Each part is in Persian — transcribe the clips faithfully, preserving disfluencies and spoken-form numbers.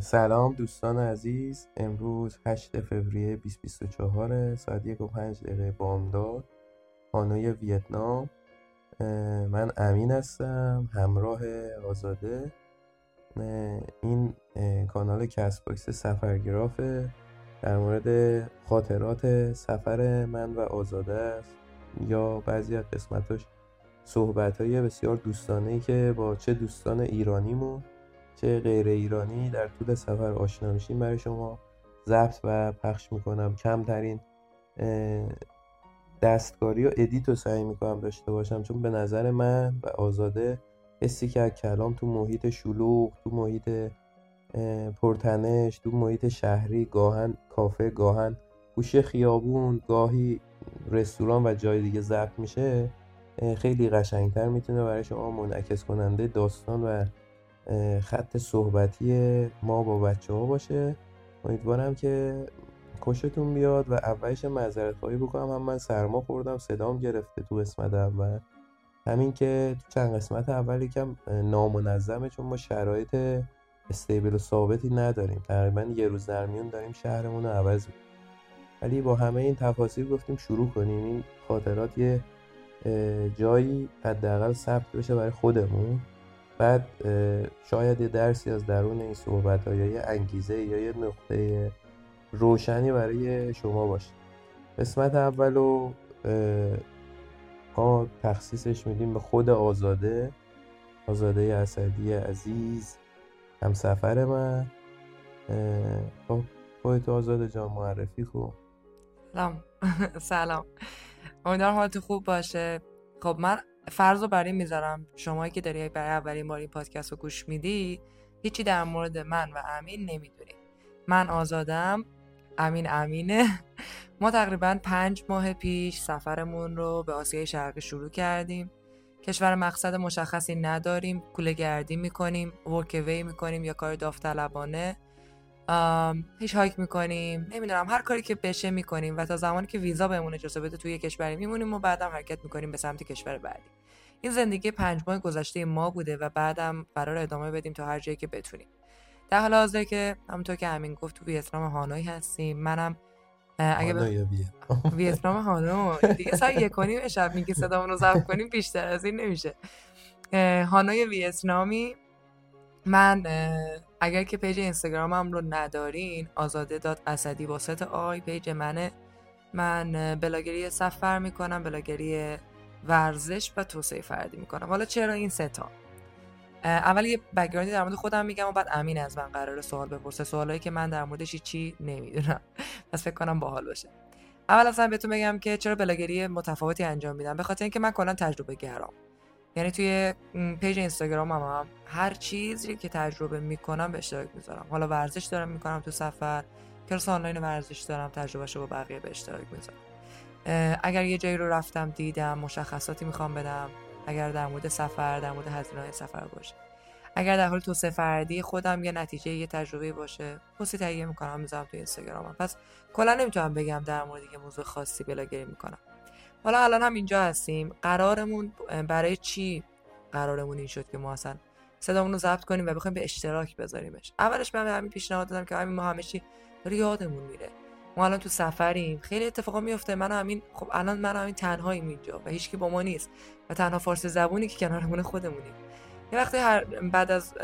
سلام دوستان عزیز، امروز هشتم فوریه دو هزار و بیست و چهار ساعت یک و پنج دقیقه بامداد، هانوی ویتنام. من امین هستم همراه آزاده. این کانال کست باکس سفرگرافه، در مورد خاطرات سفر من و آزاده است، یا بعضی از قسمتاش صحبت‌های بسیار دوستانه‌ای که با چه دوستان ایرانیمون چه غیر ایرانی در طول سفر آشنا میشیم برای شما ضبط و پخش میکنم. کمترین دستکاری و ادیت رو سعی میکنم داشته باشم، چون به نظر من و آزاده حسی که کلام تو محیط شلوغ، تو محیط پرتنش، تو محیط شهری، گاهن کافه، گاهن گوشه خیابون، گاهی رستوران و جای دیگه ضبط میشه، خیلی قشنگتر میتونه برای شما منعکس کننده داستان و خط صحبتی ما با بچه ها باشه. امیدوارم که خوشتون بیاد و اولش معذرت خواهی بکنم، هم من سرما خوردم، صدام گرفته تو قسمت اول، همین که تو چند قسمت اول یکم نامنظمه، چون ما شرایط استیبل و ثابتی نداریم، تقریبا یه روز در میون داریم شهرمون رو عوض می‌کنیم. ولی با همه این تفاصیل گفتیم شروع کنیم، این خاطرات یه جایی حداقل ثبت بشه برای خودمون، بعد شاید یه درسی از درون این صحبت‌ها یا یه انگیزه یا یه نقطه روشنی برای شما باشه. قسمت اول رو ما تخصیصش میدیم به خود آزاده، آزاده اسدی عزیز، همسفر من. خب خودت آزاده جان معرفی کن. سلام سلام، امیدوارم حالت خوب باشه. خب من فرض رو برای میذارم شمایی که داری برای اولین بار این پادکست رو گوش میدی هیچی در مورد من و امین نمیدونی. من آزادم، امین امینه. ما تقریبا پنج ماه پیش سفرمون رو به آسیای شرقی شروع کردیم. کشور مقصد مشخصی نداریم، کوله‌گردی میکنیم، ورکوی میکنیم یا کار داوطلبانه، هیچ هایک میکنیم، نمیدونم هر کاری که بشه میکنیم و تا زمانی که ویزا بهمون اجازه بده توی کشوری میمونیم و بعدم حرکت میکنیم به سمت کشور بعدی. این زندگی پنج ماه گذشته ما بوده و بعدم قرار ادامه بدیم تا هر جایی که بتونیم. در حال حاضر که همونطور که امین گفت تو ویتنام هانوی هستیم، منم اگه به ویتنام هانوی دیگه ساعت یک و نیم شب میگه صدامون رو ضبط کنیم، بیشتر از این نمیشه. هانوی ویتنامی. من اگر که پیج اینستاگرامم رو ندارین، آزاده دات اسدی با ست آی پیج منه. من بلاگری سفر میکنم، بلاگری ورزش و توسعه فردی میکنم. حالا چرا این ستا؟ اول یه بک‌گراندی در مورد خودم میگم و بعد امین از من قراره سوال بپرسه، سوالایی که من در موردش چی نمیدونم، پس فکر کنم باحال باشه. اول اصلا بهتون بگم که چرا بلاگری متفاوتی انجام میدم، به خاطر اینکه من کلا تجربه گرام، یعنی توی پیج اینستاگرام هم, هم هر چیزی که تجربه میکنم به اشتراک میذارم. حالا ورزش دارم میکنم تو سفر، کلاس آنلاین ورزش دارم، تجربهشو با بقیه به اشتراک میذارم. اگر یه جایی رو رفتم دیدم، مشخصاتی میخوام بدم، اگر در مورد سفر، در مورد هزینه‌های سفر باشه، اگر در حال توسعه فردی خودم یه نتیجه یه تجربه باشه، پستی تهیه میکنم میذارم تو اینستاگرامم. پس کلا نمیتونم بگم در مورد یه موضوع خاصی بلاگری میکنم. حالا الان هم اینجا هستیم. قرارمون برای چی قرارمون این شد که ما اصلا صدامون رو ضبط کنیم و بخوایم به اشتراک بذاریمش؟ اولش من به همین پیشنهاد دادم که همین ما همه چی یادمون میره، ما الان تو سفریم، خیلی اتفاقا میفته. من همین خب الان من همین تنهاییم اینجا و هیچکی با ما نیست و تنها فارسی زبونی که کنارمون خودمونیم. یه وقتی هر بعد از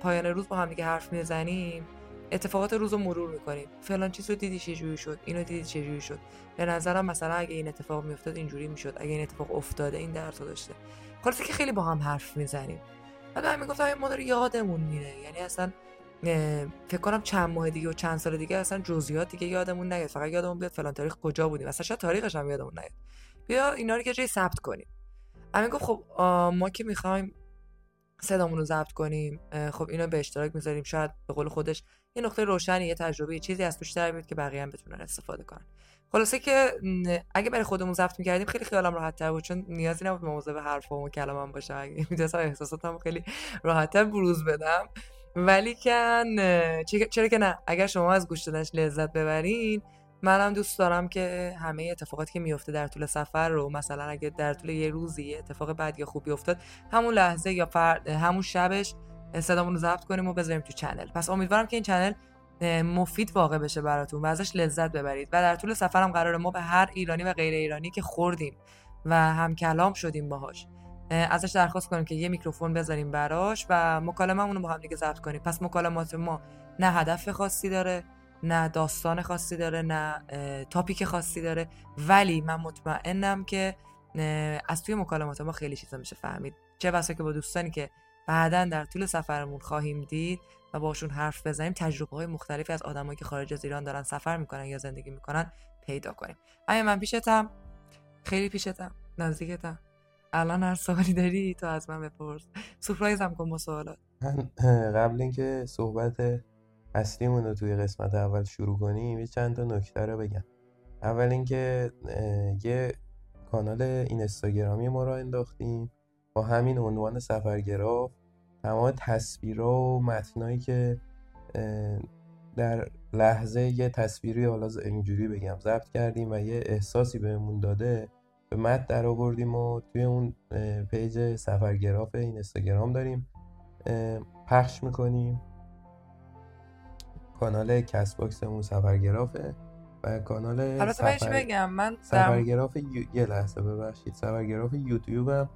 پایان روز با هم دیگه حرف میزنیم، اتفاقات روز رو مرور میکنیم، فلان چیز رو دیدی چجوری شد، اینو دیدی چجوری شد، به نظرم مثلا اگه این اتفاق میافتاد اینجوری میشد، اگه این اتفاق افتاده این درس رو داشته. خلاصه که خیلی با هم حرف میزنیم. بعد من میگفتم این مدل یادمون میره، یعنی اصلا فکر کنم چند ماه دیگه و چند سال دیگه اصلا جزئیات دیگه یادمون نمیاد، فقط یادمون بیاد فلان تاریخ کجا بودیم، اصلا شاید تاریخش هم یادمون نیاد. بیا اینا رو که جای ثبت کنیم. همین گفت خب ما که میخوایم صدامون رو ضبط کنیم، خب اینو به اشتراک میذاریم، شاید به قول خودش یه نقطه روشنی، یه تجربه، یه چیزی از توش در بیاد که بقیه هم بتونن استفاده کنن. خلاصه که اگه برای خودمون ضبط می‌کردیم خیلی خیالم راحت‌تر بود، چون نیازی نبود موضوع به حرفام و کلامم باشه، می‌دونستم احساساتم خیلی راحت‌تر بروز بدم. ولی کن چرا که نه، اگر شما از گوش دادنش لذت ببرین، منم دوست دارم که همه اتفاقاتی که میفته در طول سفر رو، مثلا اگه در طول یه روزی اتفاق بد یا خوبی افتاد، همون لحظه یا فرد همون شبش صدامون رو ضبط کنیم و بذاریم تو چنل. پس امیدوارم که این چنل مفید واقع بشه براتون و ازش لذت ببرید. و در طول سفرم قراره ما به هر ایرانی و غیر ایرانی که خوردیم و هم کلام شدیم باهاش ازش درخواست کنیم که یه میکروفون بذاریم براش و مکالمه‌مون رو با هم دیگه ضبط کنیم. پس مکالمات ما نه هدف خاصی داره، نه داستان خاصی داره، نه تاپیک خاصی داره، ولی من مطمئنم که از توی مکالمات ما خیلی چیزا میشه فهمید، چه بسا که با دوستانی که بعداً در طول سفرمون خواهیم دید و باشون حرف بزنیم تجربه‌های مختلفی از آدمایی که خارج از ایران دارن سفر میکنن یا زندگی میکنن پیدا کنیم. اما من پیشتم، خیلی پیشتم، نزدیکتم. الان هر سوالی داری تو از من بپرس، سورپرایزم کن با سوالات. قبل اینکه صحبت اصلیمون رو توی قسمت اول شروع کنیم یه چند تا نکته رو بگم. اول اینکه یه کانال اینستاگرامی ما را انداختیم با همین عنوان سفرگراف. تمام تصویرها و متنایی که در لحظه یه تصویری حالا اینجوری بگم ضبط کردیم و یه احساسی بهمون داده به متن در آوردیم و توی اون پیج سفرگراف اینستاگرام داریم پخش میکنیم. کانال کست باکسمون سفرگرافه و کانال حالا سفر... بگم من سفرگراف یو... یه لحظه ببخشید سفرگراف یوتیوبم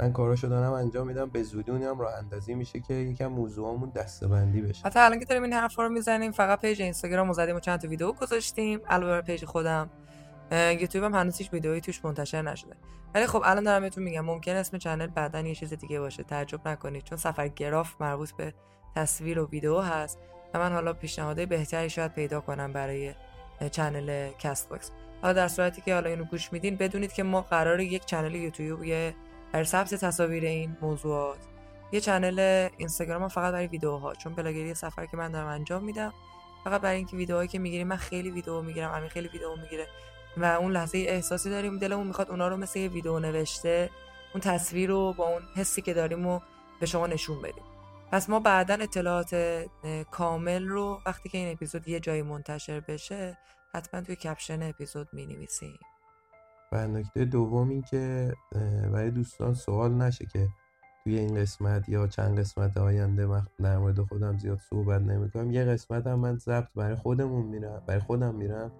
من کاراشو دارم انجام میدم، به زودی اونم راه اندازی میشه که یکم موضوعامون دسته‌بندی بشه. حتی الان که داریم این حرفا رو میزنیم فقط پیج اینستاگرامو زدیم و چند تا ویدیو گذاشتیم، علاوه بر پیج خودم یوتیوبم هنوز هیچ ویدیویی توش منتشر نشده. ولی خب الان دارم بهتون میگم ممکنه اسم چنل بعداً یه چیز دیگه باشه، تعجب نکنید چون سفرگراف مربوط به تصویر و ویدیو هست و من حالا پیشنهادهای بهتری شاید پیدا کنم برای چنل کست باکس. حالا در صورتی که حالا اینو گوش میدین بدونید که ما قراره یک چنل یوتیوب یه ارسابت تصاویر این موضوعات، یه چنل اینستاگرام فقط برای ویدیوها، چون بلاگری سفر که من دارم انجام میدم فقط برای اینکه ویدیوهایی که میگیریم من خیلی ویدیو میگیرم، امین خیلی ویدیو میگیره و اون لحظه احساسی داریم دلمون میخواد اونا رو مثل یه ویدیو نوشته اون تصویر رو با اون حسی که داریم و به شما نشون بدیم. پس ما بعداً اطلاعات کامل رو وقتی که این اپیزود یه جایی منتشر بشه حتما توی کپشن اپیزود می‌نویسیم. و نکته دوم این که برای دوستان سوال نشه که توی این قسمت یا چند قسمت آینده من در مورد خودم زیاد صحبت نمی‌کنم. یه قسمت هم من ضبط برای خودمون میرم، برای خودم میرم،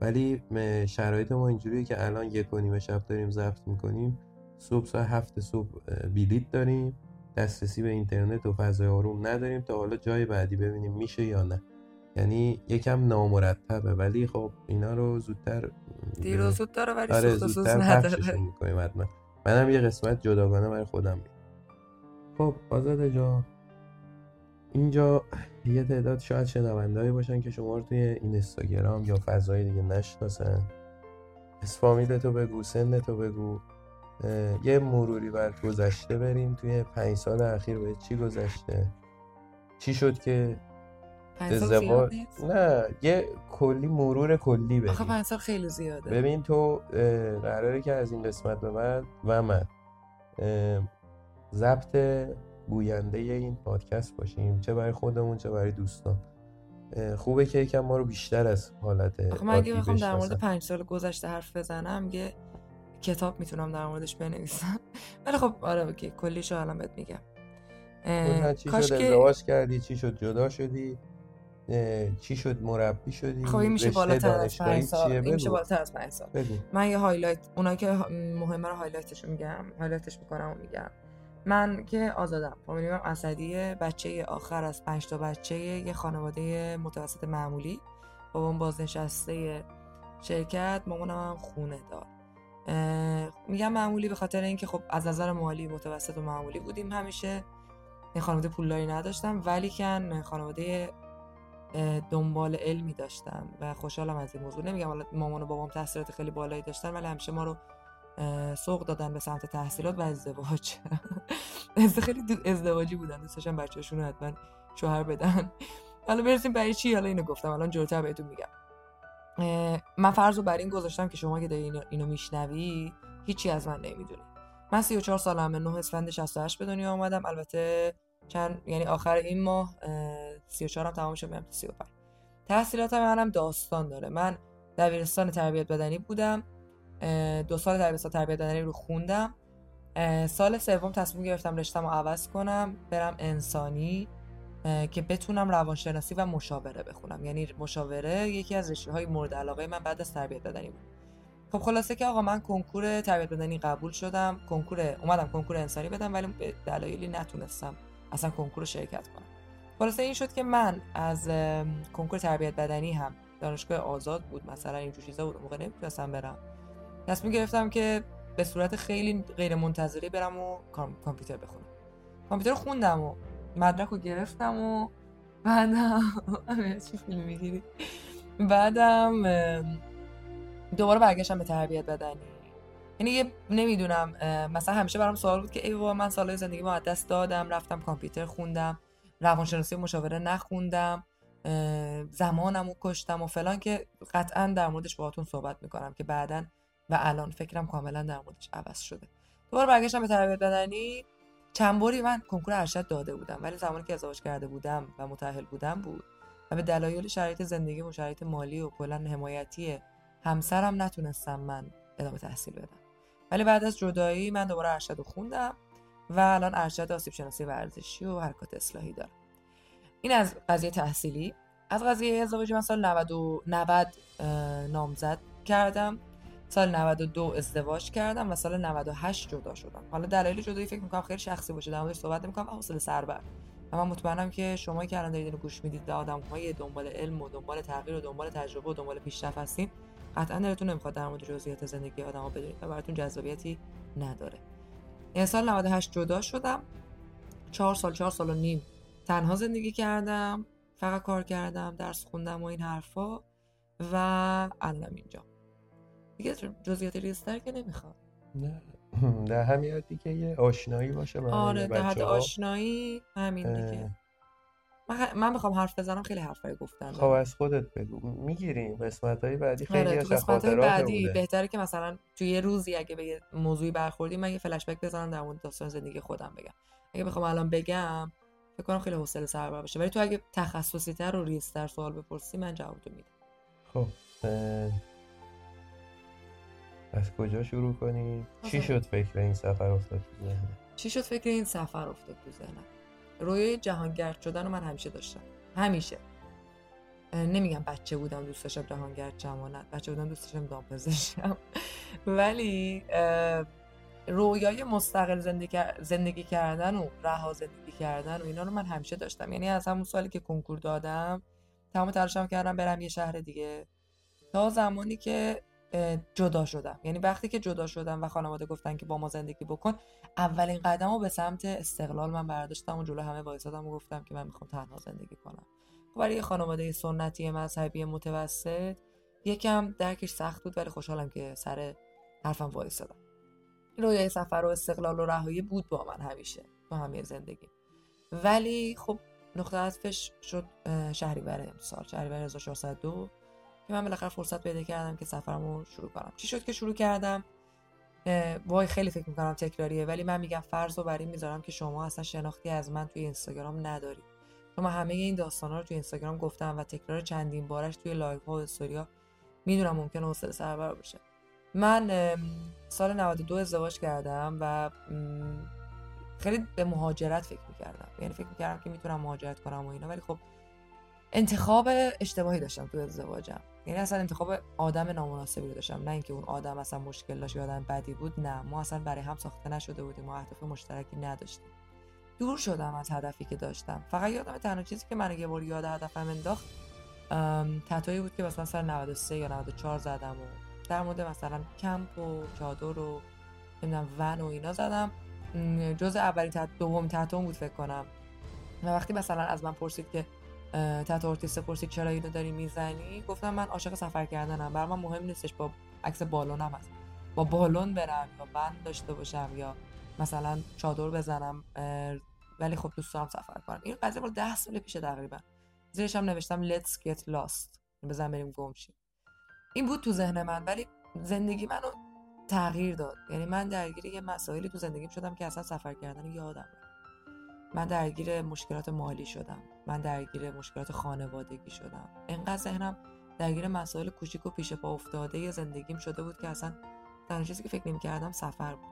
ولی شرایط ما اینجوریه که الان یک و نیم شب داریم ضبط می‌کنیم، صبح ساعت هفت صبح بلیط داریم، دسترسی به اینترنت و فضای آروم نداریم تا حالا جای بعدی ببینیم میشه یا نه، یعنی یکم نامرتبه. ولی خب اینا رو زودتر دیر و زود داره ولی آره سوز نداره میکنیم. حتما منم یه قسمت جداگانه برای خودم میگم. خب آزاده جان، اینجا یه تعداد شاید شنونده‌ای باشن که شما رو توی اینستاگرام یا فضای دیگه نشناسن، اسفامیلتو بگو، سنتو بگو، یه مروری بر گذشته بریم. توی پنج سال اخیر باید چی گذشته، چی شد که ازدواج، نه یه کلی مرور کلی بریم. آخه پنج سال خیلی زیاده. ببین تو قراره که از این قسمت به بعد و من ضبط گوینده این پادکست باشیم، چه برای خودمون چه برای دوستان. خوبه که یکم ما رو بیشتر از حالت آخه من اگه بخوام در مورد پنج سال گذشته حرف بزنم یه کتاب میتونم در موردش بنویسم. ولی خب آره اوکی کلیشو الان بهت میگم. چی شد ازدواج کردی، چی شد جدا شدی، چی شد مربی شدی، خب این میشه بالاتر از پنج سال. این میشه بالاتر از پنج سال. من یه هایلایت اونایی که مهمه رو هایلایتش میگم، هایلایتش میکنم و میگم من که آزادم، فامیلم اسدیه، بچه آخر از پنج تا بچه یه خانواده متوسط معمولی، بابام بازنشسته شرکت، مامانم خونه دار. میگم معمولی به خاطر اینکه خب از نظر مالی متوسط و معمولی بودیم همیشه، خانواده پولداری نداشتم ولی کن خانواده دنبال علمی داشتم و خوشحالم از این موضوع. نمیگم مامان و بابام تحصیلات خیلی بالایی داشتن ولی همیشه ما رو سوق دادن به سمت تحصیلات و ازدواج. خیلی ازدواجی بودن، دوستاشم بچه‌شون رو حتما شوهر بدن. حالا برسیم برای چی، حالا اینو گفتم الان جلوتر بهتون میگم. من فرض رو بر این گذاشتم که شما که داری اینو میشنوی هیچی از من نمیدونی. من سی و چهار سالمه، نه اسفند شصت و هشت به دنیا اومدم. البته چند یعنی آخر این ماه سی و چهار هم تمام شد، میام سی و پنج. تحصیلات منم داستان داره. من دبیرستان تربیت بدنی بودم، دو سال دبیرستان تربیت بدنی رو خوندم سال سوم تصمیم گرفتم رشته‌مو عوض کنم، برم انسانی که بتونم روانشناسی و مشاوره بخونم. یعنی مشاوره یکی از رشته‌های مورد علاقه من بعد از تربیت بدنی بود. خب خلاصه که آقا من کنکور تربیت بدنی قبول شدم، کنکور اومدم کنکور انسانی بدم، ولی به دلایلی نتونستم اصلا کنکور شرکت کنم. خلاصه این شد که من از کنکور تربیت بدنی هم دانشگاه آزاد بود مثلا، اینجور چیزا بود، موقع نمی‌تونستم برم. تصمیم گرفتم که به صورت خیلی غیر منتظره برم و کامپیوتر بخونم. کامپیوتر خوندم و مدرک رو گرفتم و بعدم چی فیلم میگیری؟ بعدم دوباره برگشتم به تربیت بدنی. یعنی یه نمیدونم، مثلا همیشه برام سوال بود که ای بابا من سالهای زندگی ما از دست دادم، رفتم کامپیوتر خوندم، روانشناسی و مشاوره نخوندم، زمانمو کشتم و فلان، که قطعا در موردش باهاتون صحبت میکنم که بعداً و الان فکرم کاملا در موردش عوض شده. دوباره برگشتم به تربیت بدنی. چند باری من کنکور ارشد داده بودم، ولی زمانی که ازدواج کرده بودم و متأهل بودم بود و به دلایل شرایط زندگی و شرایط مالی و کلا حمایتی همسرم نتونستم من ادامه تحصیل بدم. ولی بعد از جدایی من دوباره ارشد رو خوندم و الان ارشد آسیب شناسی ورزشی و حرکات اصلاحی دارم. این از قضیه تحصیلی. از قضیه ازدواجی من سال نود نامزد کردم، سال نود و دو ازدواج کردم و سال نود و هشت جدا شدم. حالا دلایل جدایی فکر می‌کنم خیلی شخصی باشه، در موردش صحبت نمی‌کنم، حوصله سر بر. اما مطمئنم که شما که الان دارید اینو گوش میدید و آدم‌های دنبال علم و دنبال تغییر و دنبال تجربه و دنبال پیشرفت هستین، قطعاً دلتون نمی‌خواد در مورد جزئیات زندگی آدم‌ها بدونید و براتون جذابیتی نداره. این سال نود و هشت جدا شدم. چهار سال چهار سال و نیم تنها زندگی کردم، فقط کار کردم، درس خوندم و این حرفا و الانم اینجا. دیگه جزئیات ریستر که نمیخواد، نه در همین دیگه یه آشنایی باشه. آره در حد آشنایی همین دیگه. من من میخوام حرف بزنم، خیلی حرفای گفتن. خب از خودت بگو، میگیریم قسمت‌های بعدی. خیلی از قسمت‌های بعدی بهتره که مثلا توی یه روزی اگه به یه موضوعی برخوردی من یه فلش بک بزنم در مورد داستان زندگی خودم بگم. اگه بخوام الان بگم فکر کنم خیلی حوصله سربر بشه، ولی تو اگه تخصصی‌تر و ریستر سوال بپرسی من جوابتو میدم. خب از کجا شروع کنیم؟ چی شد فکر این سفر افتاد تو ذهنم؟ چی شد فکر این سفر افتاد تو ذهنم؟ رویای جهانگرد شدن رو من همیشه داشتم. همیشه. نمیگم بچه بودم دوست داشتم جهانگرد جمانت، بچه بودم دوست داشتم دامپزشکم. ولی رویای مستقل زندگی کردن و رها زندگی کردن و اینا رو من همیشه داشتم. یعنی از همون سالی که کنکور دادم تمام تلاشم کردم برم یه شهر دیگه تا زمانی که جدا شدم. یعنی وقتی که جدا شدم و خانواده گفتن که با ما زندگی بکن، اولین قدمو به سمت استقلال من برداشتم و جلو همه وایسادم و گفتم که من میخوام تنها زندگی کنم. برای یه خانواده سنتی مذهبی متوسط یکم درکش سخت بود، ولی خوشحالم که سر حرفم وایسادم. رویای سفر و استقلال و رهایی بود با من همیشه، با همه زندگی. ولی خب نقطه عطفش شد شهریور امسال، شهریور هزار و چهارصد و دو من بالاخره فرصت پیدا کردم که سفرمو شروع کنم. چی شد که شروع کردم؟ وای خیلی فکر میکنم تکراریه، ولی من میگم فرض رو بر این میذارم که شما اصلا شناختی از من توی اینستاگرام ندارید. شما همه این داستانا رو توی اینستاگرام گفتم و تکرار چندین بارش توی لایو ها و استوریا، میدونم ممکنه حوصله سربر بشه. من سال نود و دو ازدواج کردم و خیلی به مهاجرت فکر میکردم. یعنی فکر میکردم که میتونم مهاجرت کنم و اینا، ولی خب انتخاب اشتباهی داشتم تو ازدواجم. یعنی اصلا انتخاب آدم نامناسبی رو داشتم، نه اینکه اون آدم اصلا مشکل داشت یا آدم بدی بود، نه، ما اصلا برای هم ساخته نشده بودیم، ما اهداف مشترکی نداشتیم. دور شدم از هدفی که داشتم. فقط یادم تنها چیزی که منو یه بار یاد هدفم انداخت تتویی بود که مثلا سال نود و سه یا نود و چهار زدم و در مورد مثلا کمپ و چادر و نمیدونم ون و اینا زدم. جزء اولین تتو دوم تتو بود فکر کنم. و وقتی مثلا از من پرسید که تاتو آرتیست پرسید چرا اینو داری میزنی، گفتم من عاشق سفر کردنم، برام مهم نیستش با عکس بالونم هست با بالون برم یا بند داشته باشم یا مثلا چادر بزنم، ولی خب دوست دارم سفر کنم. این قضیه مال ده سال پیشه تقریبا. زیرش هم نوشتم let's get lost، بزن بریم گم شیم. این بود تو ذهن من، ولی زندگی منو تغییر داد. یعنی من درگیر یه مسائلی تو زندگیم شدم که اصلا سفر کردن یادم رفت. من درگیر مشکلات مالی شدم، من درگیر مشکلات خانوادگی شدم. انقدر ذهنم درگیر مسائل کوچیک و پیش پا افتاده زندگیم شده بود که اصلا تنها چیزی که فکر نمی‌کردم سفر بود.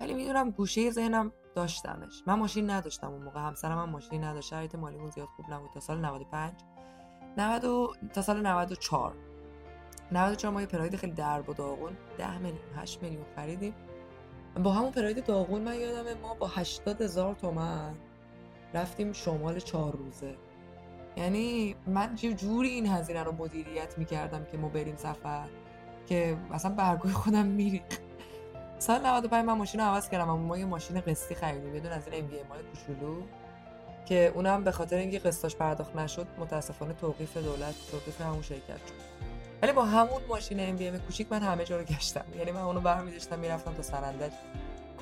ولی میدونم گوشه ذهنم داشتمش. من ماشین نداشتم اون موقع، همسرم هم ماشین نداشت، شرایط مالیمون زیاد خوب نبود. تا سال نود و پنج نود تا سال نود و چهار نود و چهار ما یه پراید خیلی درب و داغون ده میلیون هشت میلیون خریدیم. با همون پراید داغون من یادمه ما با هشتاد هزار تومان رفتیم شمال چهار روزه. یعنی من چه جوری این هزینه رو مدیریت می‌کردم که ما بریم سفر که مثلا برگوی خودم میری. سال نود و پنج من ماشین رو عوض کردم، اما ما یه ماشین قسطی خریدیم بدون از این ام وی ام آی کوچولو که اونم به خاطر اینکه قسطاش پرداخت نشد متاسفانه توقیف دولت توقیف همون شرکت شد. ولی با همون ماشین ام وی ام کوچیک من همه جا رو گشتم. یعنی من اونو برمی‌داشتم میرفتم تا سنندج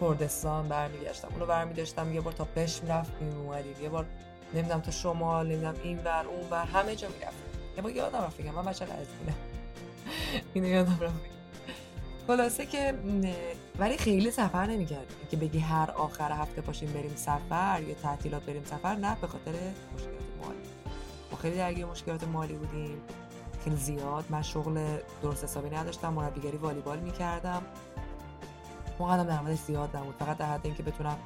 کردستان، برمیگشتم اونو برمی‌داشتم، یه بار تا قش می‌رفتیم اومدیم، یه بار نمیدم تا شمال، نمیدم اینور اونور، همه جا می‌رفتم. یه بار یادم رفت بگم من بچه‌ام از اینه اینو یادم رفت. خلاصه که ولی خیلی سفر نمی‌کردیم که بگی هر آخر هفته پاشیم بریم سفر یا تعطیلات بریم سفر، نه، به خاطر مشکلات مالی. ما خیلی درگیر مشکلات مالی بودیم. خیلی زیاد. من شغل درست حسابی نداشتم، مربیگری والیبال می‌کردم. مقدم درآمدش زیاد نبود، فقط در حد اینکه بتونم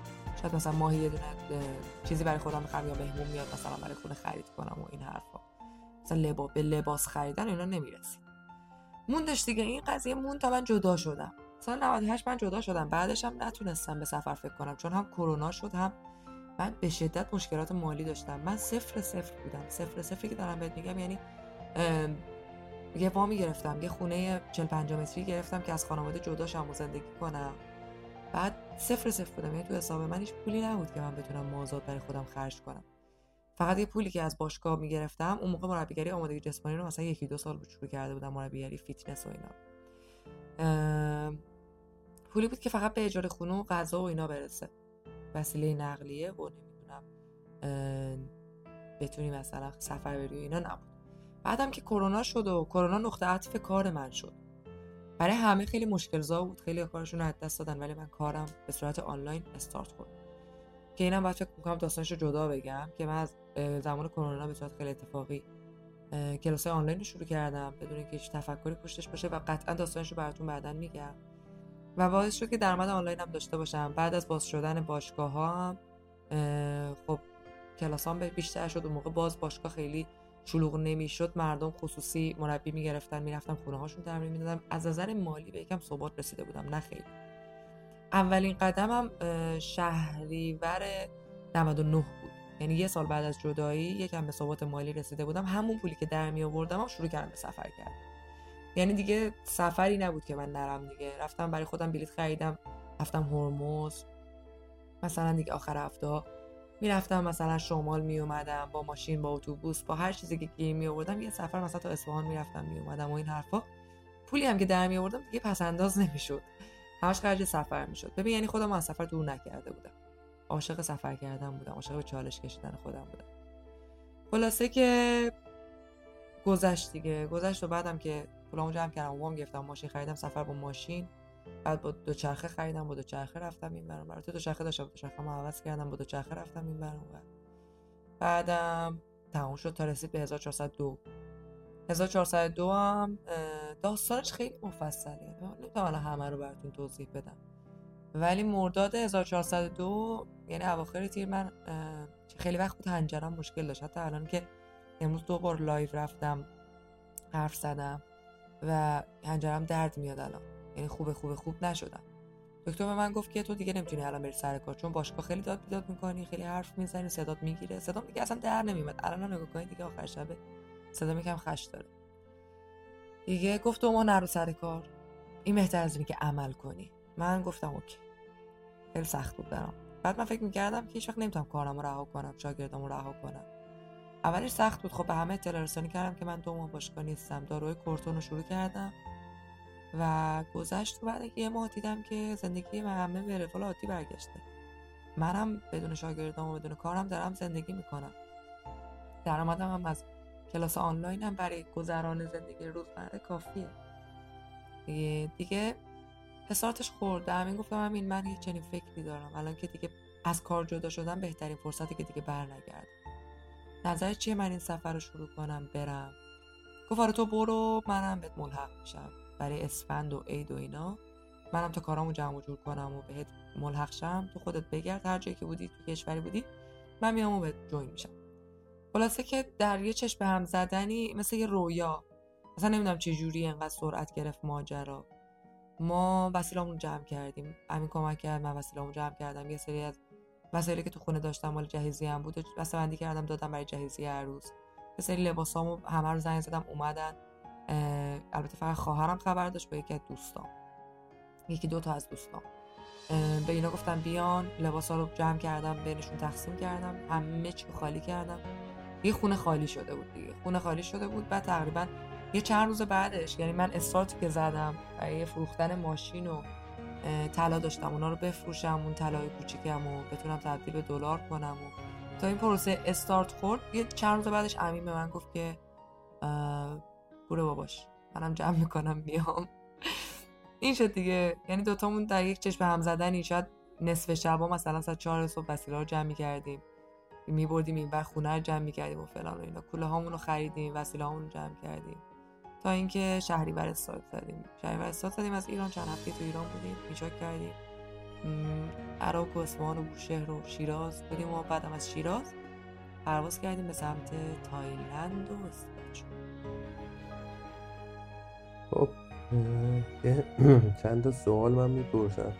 شاید مثلا ماهی یه دونه چیزی برای خودم بخرم یا مهمون میاد مثلا برای خونه خرید کنم و این حرفا. مثلا لباس به لباس خریدن اینا نمیرسید. موندش دیگه این قضیه، مون تا من جدا شدم. سال نود و هشت من جدا شدم. بعدش هم نتونستم به سفر فکر کنم چون هم کرونا شد هم من به شدت مشکلات مالی داشتم. من صفر صفر بودم. صفر صفری که دارم بهت میگم یعنی یه وامی گرفتم، یه خونه چهل و پنج متری گرفتم که از خانواده جدا شم و زندگی کنم. بعد صفر صفر بودم، یعنی تو حساب من هیچ پولی نبود که من بتونم مازاد برای خودم خرج کنم. فقط یه پولی که از باشگاه میگرفتم، اون موقع مربیگری آمادگی جسمانی رو مثلا یکی دو سال بود شروع کرده بودم، مربیگری فیتنس و اینا. پولی بود که فقط به اجاره خونه و غذا و اینا برسه، وسیله نقلیه و نمیدونم بتونی مثلا سفر بری اینا نبود. بعدم که کرونا شد و کرونا نقطه عطف کار من شد. برای همه خیلی مشکل‌زا بود، خیلی کارشون رو از دست دادن، ولی من کارم به صورت آنلاین استارت خورد که اینم بعد فکر می‌کنم داستانش رو جدا بگم که من از زمان کرونا به صورت خیلی اتفاقی کلاس‌های آنلاین رو شروع کردم بدون اینکه هیچ تفکری پشتش باشه و قطعاً داستانش رو براتون بعداً میگم و باعث شد که درآمد آنلاینم داشته باشم. بعد از باز شدن باشگاه‌ها خب کلاسام بیشتر شد. اون موقع باز باشگاه خیلی شلوغ نمیشد، مردم خصوصی مربی میگرفتن میرفتن خونه هاشون تمرین میدادن. از نظر مالی به یکم ثبات رسیده بودم، نه خیلی. اولین قدمم شهریور نود و نه بود، یعنی یه سال بعد از جدایی یکم به ثبات مالی رسیده بودم. همون پولی که در می آوردم هم شروع کردم به سفر کردم. یعنی دیگه سفری نبود که من نرم. دیگه رفتم برای خودم بلیط خریدم، رفتم هرمز مثلا، دیگه آخر هفته میرفتم مثلا شمال میومدم با ماشین، با اتوبوس، با هر چیزی که گیر میآوردم یه سفر مثلا تا اصفهان میرفتم میومدم و این حرفا. پولی هم که در میآوردم دیگه پس انداز نمیشد، همش خرج سفر میشد. ببین یعنی خودم از سفر دور نکرده بودم، عاشق سفر کردن بودم، عاشق به چالش کشیدن خودم بودم. خلاصه که گذشت دیگه، گذشت و بعدم که پولامو جمع کردم، وام گرفتم، ماشین خریدم، سفر با ماشین. بعد با دوچرخه خریدم، با دوچرخه رفتم این برام. برات دوچرخه داشتم، دوچرخه‌مو عوض کردم، با دوچرخه رفتم این برام. بعدم تموم شد تا رسید به هزار و چهارصد و دو. هزار و چهارصد و دو هم داستانش خیلی مفصله، نمیتونم همه رو براتون توضیح بدم. ولی مرداد هزار و چهارصد و دو یعنی اواخر تیر من خیلی وقت بود حنجرم مشکل داشت. حتی الان که امروز دو بار لایو رفتم، حرف زدم و حنجرم درد میاد الان. یعنی خوبه خوبه خوب نشدم. دکتر به من گفت که تو دیگه نمیتونی الان بری سر کار چون باشگاه خیلی داد بیداد میکنی، خیلی حرف میزنی، صدات میگیره. صدام دیگه اصلا در نمیاد. الان نگاه کن دیگه آخر شب صدام یکم خش داره. دیگه گفت تو ما نرو سر کار. این بهتر از اینه که عمل کنی. من گفتم اوکی. خیلی سخت بود برام. بعد من فکر میکردم که هیچ وقت نمیتونم کارامو رها کنم، شاگردامو رها کنم. اولش سخت بود. خب به همه اطلاع رسانی کردم که من دو ماه باشگاه نیستم. داروی کورتونو شروع کردم. و گذشت و بعد یه ماه دیدم که زندگی من همه به روال عادی برگشته. منم بدون شاگردام و بدون کارم دارم زندگی میکنم. درآمدم هم از کلاس آنلاینم برای گذران زندگی روزمره کافیه. دیگه, دیگه حسارتش خورده. امین گفتم امین من یه چنین فکری دارم الان که دیگه از کار جدا شدم بهترین فرصتی که دیگه برنگردم. نظر چیه من این سفر رو شروع کنم برم؟ گفت آره تو برو، منم بهت ملحق میشم برای اسفند و عید و اینا. منم تا کارامو جمع و جور کنم و بهت ملحق شم، تو خودت بگرد هر جایی که بودی، تو کشوری بودی، من میام و بهت جوین میشم. خلاصه که در یه چشم هم زدنی مثل یه رویا، اصلا نمیدونم چه جوری اینقدر سرعت گرفت ماجرا. ما وسیله‌مون رو جمع کردیم، امین کمک کرد، من وسیله‌مو جمع کردم، یه سری از وسایلی که تو خونه داشتم مال جهیزیه ام بود، بسته‌بندی کردم دادم برای جهیزیه عروس. یه سری لباسامو همه رو زنگ زدم اومدن. البته فقط خواهرم خبر داشت، با یکی از دوستام، یکی دو تا از دوستام به اینا گفتم بیان، لباسا رو جمع کردم بینشون تقسیم کردم، همه چی خالی کردم. یه خونه خالی شده بود دیگه، خونه خالی شده بود. بعد تقریبا یه چند روز بعدش، یعنی من استارتی که زدم برای فروختن ماشین و طلا داشتم، اونا رو بفروشم، اون طلای کوچیکمو بتونم تبدیل به دلار کنم و تا این پروسه استارت خورد. یه چند روز بعدش امین به من گفت که برو باباش، منم جمع میکنم میام. این شد دیگه، یعنی دوتامون در یک چشم هم زدنی، شاید نصف شبا مثلا ساعت چهار صبح وسیله رو جمع میکردیم، میبردیم این بر خونه رو جمع میکردیم و فلان و اینا، کوله‌هامون رو خریدیم، وسیله هامون رو جمع کردیم، تا اینکه شهریور استارت زدیم. شهریور استارت زدیم از ایران، چند هفته تو ایران بودیم، پیچاک کردیم، عراق و اصفهان و بوشهر و شیراز بودیم و بعدم از شیراز پرواز کردیم به سمت تایلند و سیچون. خب چند تا سوال من میپرسم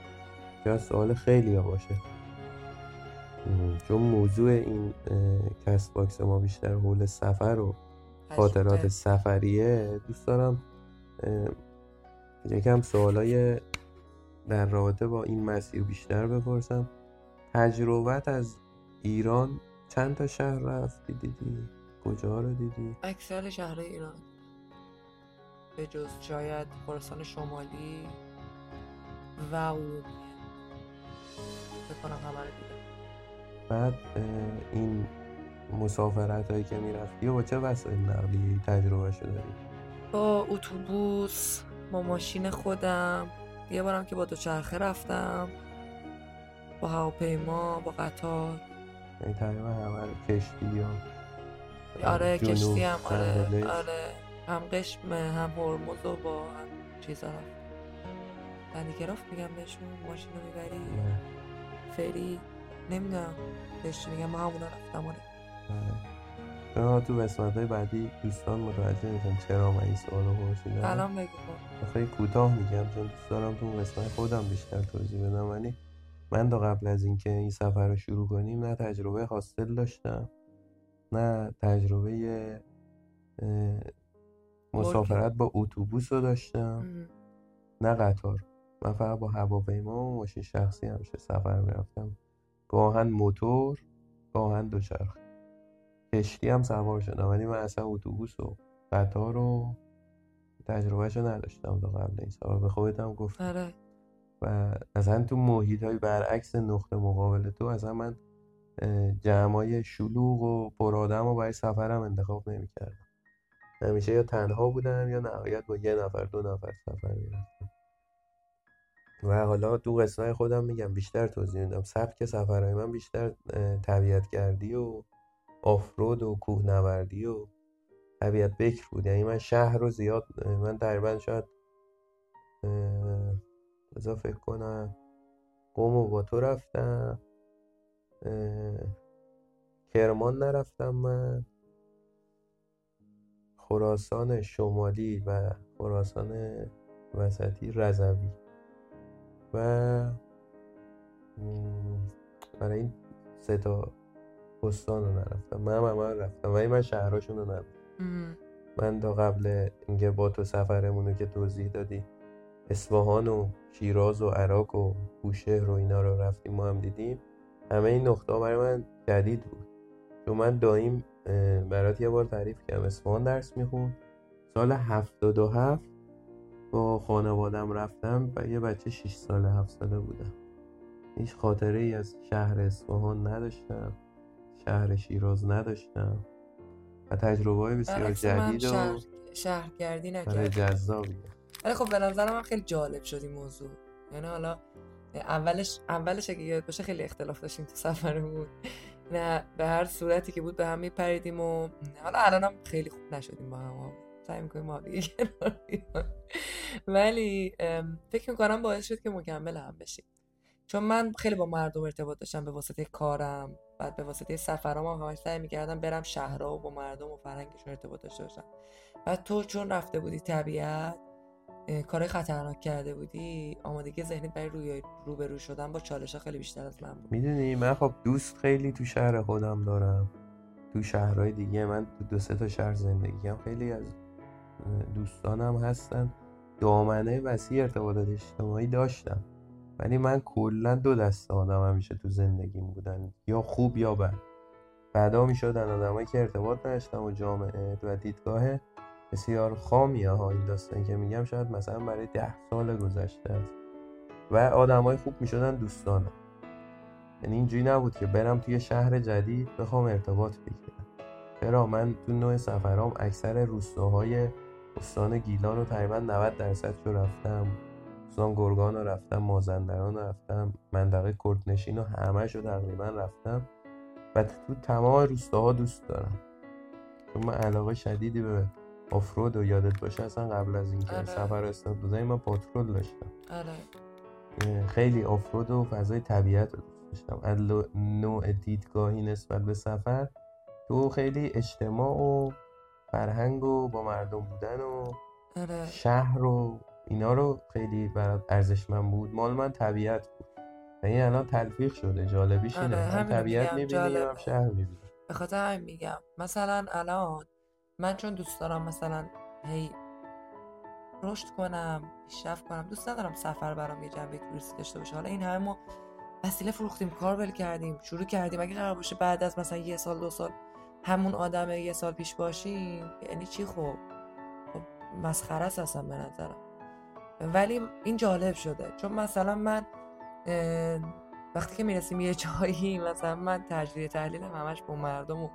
که از سوال خیلی ها باشه، چون موضوع این کست باکس ما بیشتر حول سفر و خاطرات سفریه، دوست دارم یکم سوالای در رابطه با این مسیر بیشتر بپرسم. تجربت از ایران، چند تا شهر رفتی دیدی؟ کجا رو دیدی؟ اکثر شهرهای ایران به جز شاید خراسان شمالی و ارومیه بکنم همه رو دیدم. بعد این مسافرت هایی که میرفتی و با چه وسایل نقلیه تجربه شده؟ با اتوبوس، با ماشین خودم، یه بارم که با دوچرخه رفتم، با هواپیما، با قطار، یعنی تقریبا همه رو. کشتی هم؟ آره کشتی هم، آره آره هم قشم هم هرمز و با هم چیزا رفت، بندیگراف میگم بهشون، ماشین رو میبری، فری، نمیدونم بهشون میگم، ما همونا رفتم. آره برای تو قسمت های بعدی دوستان متوجه میشن چرا من این سوال رو پرسیدم. الان بگو. خیلی کوتاه میگم چون دوست دارم تو قسمت خودم بیشتر توضیح بدم. یعنی من تا قبل از اینکه این سفر رو شروع کنیم نه تجربه هاستل داشتم، نه تجربه مسافرت با اتوبوس رو داشتم، نه قطار. من فقط با هواپیما و ماشین شخصی همیشه سفر میرفتم، گاهن موتور گاهن دوچرخه. کشتی هم سوار شدم، ولی من اصلا اتوبوس و قطار رو تجربهش رو نداشتم تا قبل این سفر. به خودت هم گفتم. آره. و اصلا تو محیط های برعکس نقطه مقابل تو، اصلا من جمعای شلوغ و پر آدم رو برای سفرم انتخاب نمیکردم. همیشه یا تنها بودم یا نهایت با یه نفر دو نفر سفر میرفتم. و حالا تو قسمت خودم میگم بیشتر توضیح میدم. سبک سفرهای من بیشتر طبیعت‌گردی و آفرود و کوهنوردی و طبیعت بکر بود. یعنی من شهر رو زیاد، من تقریبا شاید بذار فکر کنم، قم و با تو رفتم، کرمان نرفتم من، خراسان شمالی و خراسان وسطی رضوی و برای این سه تا استان رو نرفتم. من هم هم رفتم ولی من شهراشون رو نرفتم. من تا قبل اینکه با تو سفرمونو که توضیح دادی اصفهان و شیراز و عراق و بوشهر و اینا رو رفتیم، ما هم دیدیم. همه این نقطه‌ها برای من جدید بود چون من دایم برات یه بار تعریف کردم اصفهان درس میخوند. سال هفتاد و هفت با خانوادم رفتم و یه بچه شش ساله هفت ساله بودم. هیچ خاطره ای از شهر اصفهان نداشتم، شهر شیراز نداشتم و تجربه های بسیار جدید و شهر... شهرگردی نکردم، جذابی. ولی خب به نظر من خیلی جالب شد این موضوع. یعنی حالا اولش اولش اگه یاد باشه خیلی اختلاف داشتیم تو سفرمون، نه به هر صورتی که بود به هم میپریدیم و حالا الانم خیلی خوب نشدیم با هم. سعی میکنیم ما دیگه کنار بیایم، ولی فکر میکنم باعث شد که مکمل هم بشیم، چون من خیلی با مردم ارتباط داشتم به واسطه کارم، بعد به واسطه سفرام هم همش سعی میکردم برم شهرها و با مردم و فرهنگشون ارتباط داشته باشم. بعد تو چون رفته بودی طبیعت، کارهای خطرناک کرده بودی، آمادگی ذهنیت برای روی روبرو شدن با چالش‌ها خیلی بیشتر از من بود. میدونی من خب دوست خیلی تو شهر خودم دارم، تو شهرهای دیگه من تو دو سه تا شهر زندگیم، خیلی از دوستانم هستن، دامنه وسیع ارتباطات اجتماعی داشتم، ولی من کلا دو دسته آدم همیشه تو زندگیم بودن، یا خوب یا بد. بعدا میشدن آدمایی که ارتباط نداشتن و جامعه و دیدگاه بسیار خامیه ها. این داستانی که میگم شاید مثلا برای ده سال گذشته است و آدمای خوب میشدن دوستانم، یعنی اینجوری نبود که برم توی شهر جدید بخوام ارتباط بگیرم. برا من تو نوع سفرام اکثر روستاهای استان گیلان و تقریبا نود درصد رو رفتم، استان گرگان رو رفتم، مازندران رو رفتم، منطقه کردنشین و همه شو تقریبا رفتم و تو تمام روستاها دوست دارم، چون من علاقه شدیدی به آفرود و یادت باشه اصلا قبل از اینکه آره. سفر استاد بودم من پاترول داشتم. آره. خیلی آفرود و فضای طبیعت رو داشتم. از نوع دیدگاهی نسبت به سفر تو خیلی اجتماع و فرهنگ و با مردم بودن و آره. شهر و اینا رو خیلی برات ارزشمند بود. مال من طبیعت بود. و این الان تلفیق شده. جالبیش اینه. آره. هم طبیعت می‌بینی هم شهر می‌بینی. به خاطر همین میگم. مثلا الان من چون دوست دارم مثلا هی رشد کنم، پیشرفت کنم، دوست ندارم سفر برام یه جنبه توریستی داشته باشه. حالا این همه ما وسیله فروختیم، کار بل کردیم، شروع کردیم، اگه قرار باشه بعد از مثلا یه سال دو سال همون آدمه یه سال پیش باشیم، یعنی چی؟ خب خب مسخره است اصلا به نظرم. ولی این جالب شده، چون مثلا من وقتی که میرسیم یه جایی، مثلا من تجزیه تحلیلم همش با مردمو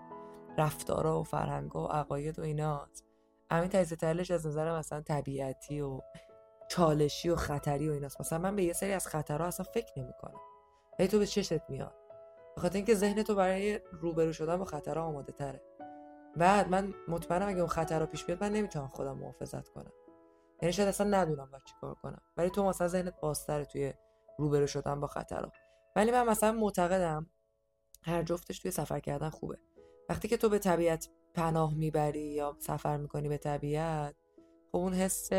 رفتارا و فرهنگا و عقاید و ایناست. همین تجزیه تحلیلش از نظر مثلا طبیعتی و چالشی و خطری و ایناست. مثلا من به یه سری از خطرها اصلا فکر نمی‌کنم. ولی تو به چشت میاد. بخاطر اینکه ذهن تو برای روبرو شدن با خطرها آماده تره. بعد من مطمئنم اگه اون خطرها پیش بیاد من نمیتونم خودم محافظت کنم. یعنی شاید اصلا ندونم باید چیکار کنم. ولی تو مثلا ذهنت بازتره توی روبرو شدن با خطرها. ولی من مثلا معتقدم هر جفتش توی سفر کردن خوبه. وقتی که تو به طبیعت پناه میبری یا سفر میکنی به طبیعت، خب اون حس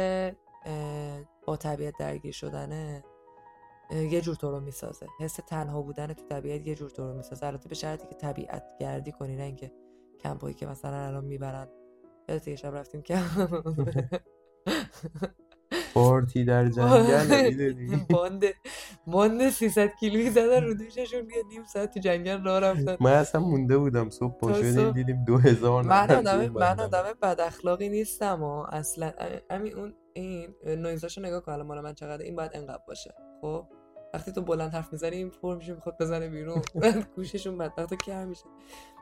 با طبیعت درگیر شدنه یه جور تو رو میسازه، حس تنها بودن تو طبیعت یه جور تو رو میسازه، البته به شرطی که طبیعت گردی کنی، نه اینکه کمپایی که مثلا الان میبرن. یادت یه شب رفتیم کمپ پارتی در جنگل، دیدی بنده بنده سیصد کیلویی زدن رو دوششون، یه نیم ساعت تو جنگل راه رفتن. من اصلا مونده بودم، صبح پا شدیم دیدیم دو هزار. من آدم من آدم بد اخلاقی نیستم و اصلا همین اون این نویزاشو نگاه کن الان مال من چقدر، این باید انقدر باشه. خب وقتی تو بلند حرف میزنی این پر میشه میخواد بزنه بیرون، گوششون بدبختو کم میشه.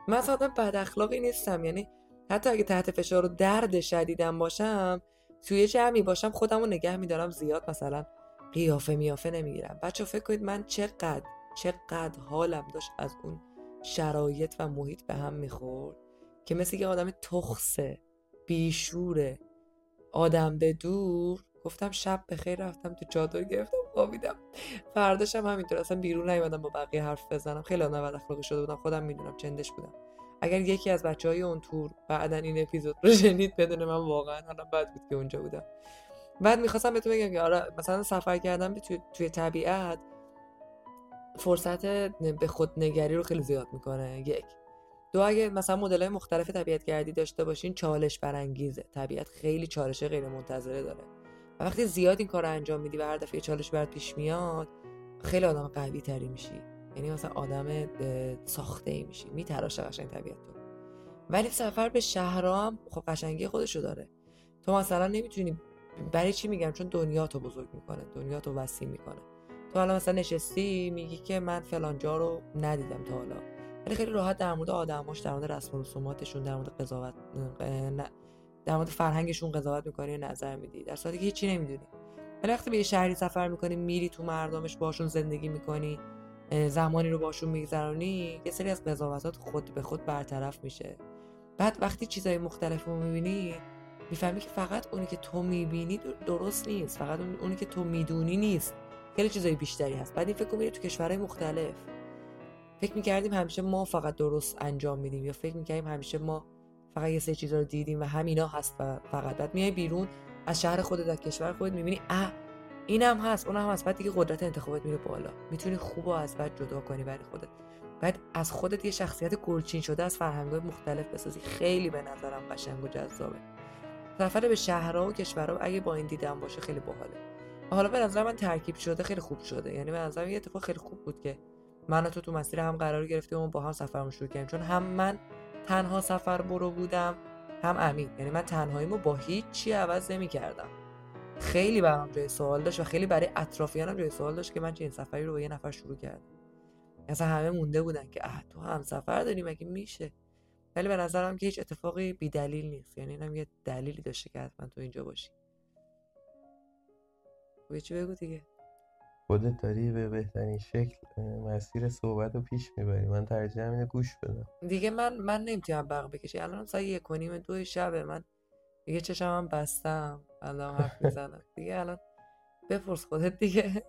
من اصلا آدم بد اخلاقی نیستم، یعنی حتی اگه تحت فشار و درد شدیدم باشم، توی جمعی باشم، خودمو نگه میدارم، زیاد مثلا قیافه میافه نمیگیرم. بچه فکر کنید من چقدر چقدر حالم داشت از اون شرایط و محیط به هم میخورد که مثل یه آدم تخصه بیشوره آدم به دور گفتم شب به خیر، رفتم تو چادر گرفتم خوابیدم، فرداشم همینطور اصلا بیرون نیومدم با بقیه حرف بزنم. خیلی آدم بد اخلاقی شده بودم، خودم میدونم، چندش بودم. اگر یکی از بچه‌های اون تور بعدن این اپیزود رو شنید بدونه من واقعا حالا بد بود که اونجا بودم. بعد می‌خواستم بهتون بگم که آره مثلا سفر کردن توی توی طبیعت فرصت به خودنگری رو خیلی زیاد می‌کنه. یک دو اگه مثلا مدل‌های مختلف طبیعت‌گردی داشته باشین، چالش برانگیزه. طبیعت خیلی چالش غیر منتظره داره و وقتی زیاد این کارو انجام میدی و هر دفعه چالش برات پیش میاد، خیلی آدم قوی‌تری میشی، یعنی مثلا آدم ساخته‌ای میشی، میتراشه قشنگ طبیعت تو. ولی سفر به شهرها هم خب قشنگی خودشو داره. تو مثلا نمیتونی، برای چی میگم؟ چون دنیا تو بزرگ میکنه، دنیا تو وسیع میکنه. تو الان مثلا نشستی میگی که من فلان جا رو ندیدم تا حالا، ولی خیلی راحت در مورد آدماش، در مورد رسم و رسوماتشون، در مورد قضاوت، در مورد فرهنگشون قضاوت میکنی، نظر میدی، در صورتی که هیچی نمیدونی. ولی وقتی به یه شهری سفر میکنی، میری تو مردمش، باشون زندگی میکنی، زمانی رو باشون میگذرونی، یه سری از قضاوتات خود به خود برطرف میشه. بعد وقتی چیزای مختلف رو میبینی، میفهمی که فقط اونی که تو میبینی درست نیست، فقط اونی که تو میدونی نیست، خیلی چیزای بیشتری هست. بعد این فکر میره تو کشورهای مختلف. فکر میکردیم همیشه ما فقط درست انجام میدیم، یا فکر میکردیم همیشه ما فقط یه سری چیزا رو دیدیم و همینا هست و فقط. بعد میای بیرون از شهر خودت، از کشور خودت، میبینی اه اینم هست اونم هست. بعد دیگه قدرت انتخابت میره بالا، میتونی خوب و از بد جدا کنی برای خودت. بعد از خودت یه شخصیت گلچین شده از فرهنگ‌های مختلف بسازی. خیلی به نظرم قشنگ و جذابه. سفر به شهرها و کشورها اگه با این دیدم باشه خیلی باحاله. حالا به نظر من ترکیب شده خیلی خوب شده. یعنی به نظرم یه اتفاق خیلی خوب بود که من و تو تو مسیر هم قرار گرفتیم و با هم سفرمون شروع کردیم، چون هم من تنها سفر برو بودم، هم امین. یعنی من تنهاییمو با هیچ چی عوض نمی‌کردم. خیلی برام جای سوال داشت و خیلی برای اطرافیانم جای سوال داشت که من چه این سفری رو با یه نفر شروع کردم. اصلا همه مونده بودن که اه تو هم سفر داری مگه میشه؟ ولی به نظرم که هیچ اتفاقی بی دلیل نیست. یعنی اینم یه دلیلی داشته که حتما تو اینجا باشی. و چی بگو دیگه؟ خودت داری به بهترین شکل مسیر صحبت رو پیش میبری. من ترجیح میدم گوش بدم. دیگه من من نمیتونم برق بکشی. الان ساعت یک و نیم دو شبه، من دیگه چشمم بستم. الان حرف میزنم. دیگه الان بپرس خودت دیگه.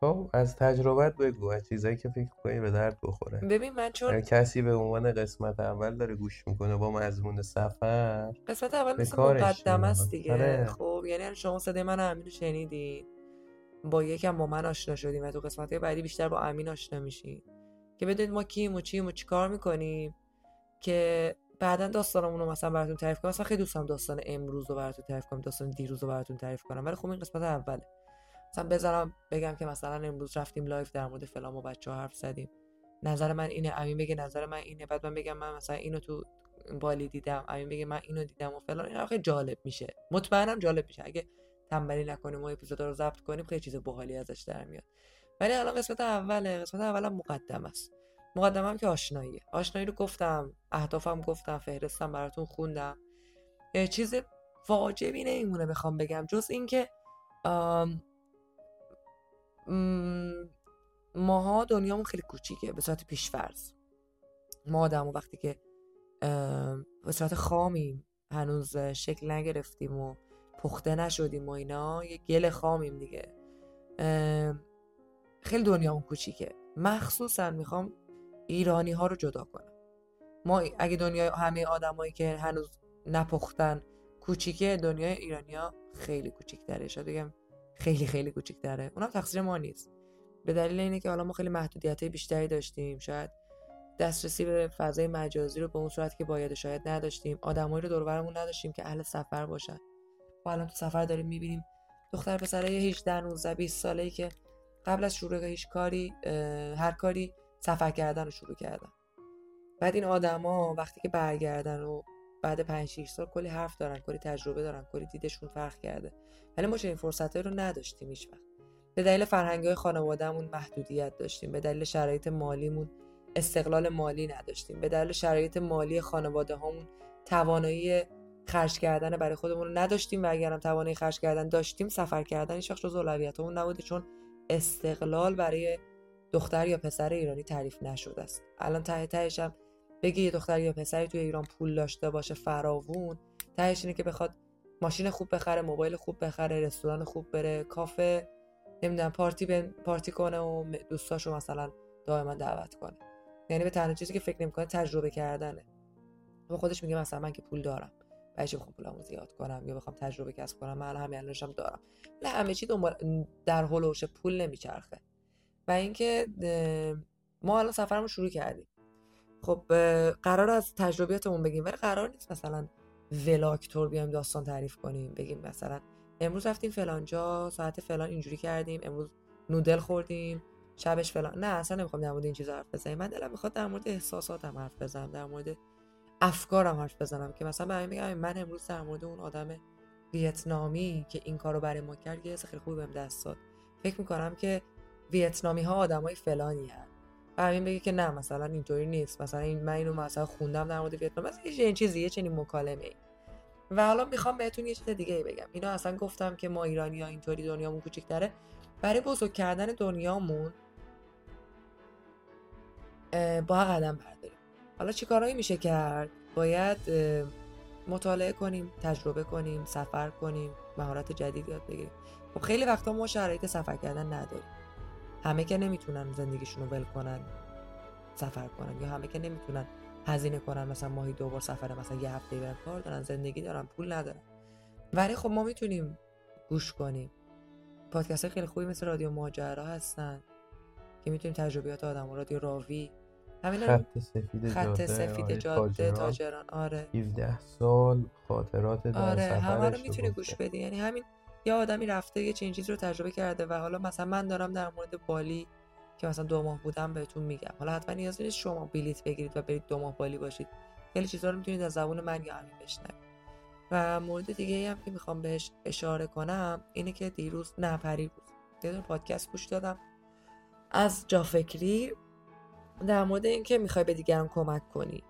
خب از تجربت بگو، از چیزایی که فکر کنی به درد بخوره. ببین من چون کسی به عنوان قسمت اول داره گوش میکنه با مضمون سفر، قسمت اول مثل مقدمه است دیگه. آره. خب یعنی شما صدای من امین رو شنیدید، با یکم با من آشنا شدیم و تو قسمت‌های بعدی بیشتر با امین آشنا میشید که بدونید ما کیم و چیم و چیکار میکنیم، که بعداً داستانمون رو مثلا براتون تعریف کنم. مثلا خیلی دوستم داستان امروز رو براتون تعریف کنم، داستان دیروز رو براتون تعریف کنم، ولی خب این قسمت اوله. مثلا بذارم بگم که مثلا امروز رفتیم لایف در مورد فلان با بچه‌ها حرف زدیم، نظر من اینه، امین بگه نظر من اینه، بعد من بگم من مثلا اینو تو بالی دیدم، امین بگه من اینو دیدم و فلان. اینا خیلی جالب میشه، مطمئنم جالب میشه. اگه تنبلی نکنیم و اپیزودا رو ضبط کنیم خیلی چیز باحالی ازش در میاد. ولی الان قسمت اوله، قسمت اولم مقدمه است. مقدمه‌ام که آشناییه. آشنایی رو گفتم، اهدافم گفتم، فهرستم براتون خوندم. چیز واجبی نمیمونه بخوام بگم جز اینکه ماها دنیامون خیلی کوچیکه به صورت پیشفرض. ما آدمو وقتی که به صورت خامیم، هنوز شکل نگرفتیم و پخته نشدیم و اینا، یه گل خامیم دیگه، خیلی دنیامون کوچیکه. مخصوصا میخوام ایرانی ها رو جدا کنم. ما اگه دنیای همه آدمایی که هنوز نپختن کوچیکه، دنیای ایرانی ها خیلی کوچیک‌تره. شاید بگم خیلی خیلی کوچیک‌تره. اونم تقصیر ما نیست، به دلیل اینه که حالا ما خیلی محدودیت‌های بیشتری داشتیم، شاید دسترسی به فضای مجازی رو به اون صورت که باید شاید نداشتیم، آدمایی رو دور و برمون نداشتیم که اهل سفر باشن. ما الان تو سفر داریم می‌بینیم دختر پسرای هجده نوزده بیست ساله‌ای که قبل از شروع هیچ کاری، هر کاری، سفر کردن رو شروع کردن. بعد این آدما وقتی که برگردن و بعد پنج شش سال کلی حرف دارن، کلی تجربه دارن، کلی دیدشون فرق کرده. ولی ما چه این فرصت‌ها رو نداشتیم هیچ وقت. به دلیل فرهنگ‌های خانواده‌مون محدودیت داشتیم، به دلیل شرایط مالیمون استقلال مالی نداشتیم، به دلیل شرایط مالی خانواده‌هامون توانایی خرج کردن برای خودمون رو نداشتیم، و اگرم توانایی خرج کردن داشتیم، سفر کردن هیچ وقت جز اولویتمون نبوده، چون استقلال برای دختر یا پسر ایرانی تعریف نشده است. الان ته تهش هم بگی یه دختر یا پسری توی ایران پول داشته باشه فراوون، تهش اینه که بخواد ماشین خوب بخره، موبایل خوب بخره، رستوران خوب بره، کافه، نمیدونم پارتی بن پارتی کنه و دوستاشو مثلا دائما دعوت کنه. یعنی به تنها چیزی که فکر نمی‌کنه تجربه کردنه. و خودش میگه مثلا من که پول دارم، باشه بخوام پولامو زیاد کنم یا بخوام تجربه کسب کنم، من همین الانشم دارم. نه، همه چی در هولوش پول نمیچرخه. و اینکه ما الان سفرمون شروع کردیم. خب قرار از تجربیاتمون بگیم، ولی قرار نیست مثلا ولاگ تور بیایم داستان تعریف کنیم، بگیم مثلا امروز رفتیم فلان جا، ساعت فلان اینجوری کردیم، امروز نودل خوردیم، شبش فلان. نه، اصلا نمیخوام در مورد این چیزا حرف بزنم. من دلم میخواد در مورد احساساتم حرف بزنم، در مورد افکارم حرف بزنم، که مثلا من میگم من امروز در مورد اون آدم ویتنامی که این کارو برای ما کرد یه خیلی خوب بهم دست داد، فکر میکنم که ویتنامی ها آدمای فلانی هستن. همین بگه که نه مثلا اینطوری نیست، مثلا این من اینو مثلا خوندم در مورد ویتنام، مثلا این چیزیه، چنین مکالمه‌ای. و حالا میخوام بهتون یه چیز دیگه ای بگم. اینا اصلا گفتم که ما ایرانی‌ها اینطوری دنیامون کوچیک‌تره. برای بزرگ کردن دنیامون با قدم برداریم. حالا چیکارایی میشه کرد؟ باید مطالعه کنیم، تجربه کنیم، سفر کنیم، مهارت جدید یاد بگیریم. خب خیلی وقتا ما شرایط سفر کردن نداریم. همه که نمیتونن زندگیشون رو ول کنن سفر کنن، یا همه که نمیتونن هزینه کنن، مثلا ماهی دو بار سفر، مثلا یه هفته برن، کار دارن، زندگی دارن، پول ندارن. ولی خب ما میتونیم گوش کنیم. پادکست‌های خیلی خوبی مثل رادیو ماجرا هستن که میتونیم تجربیات آدم‌ها، رادیو راوی، همینا، خط سفید جاده، خط سفید جاده تاجران، آره، هفده سال خاطرات در آره، سفرش، آره، همه رو میتونی گوش بدی. یعنی همین یه آدمی رفته یه چنین چیزی رو تجربه کرده و حالا مثلا من دارم در مورد بالی که مثلا دو ماه بودم بهتون میگم. حالا حتما نیاز نیست شما بلیت بگیرید و برید دو ماه بالی باشید. خیلی چیزا رو میتونید از زبون من یا امین بشنوید. و مورد دیگه‌ای هم که میخوام بهش اشاره کنم اینه که دیروز نه پری بود یه دور پادکست گوش دادم از جافکری در مورد اینکه میخوای به دیگران کمک کنی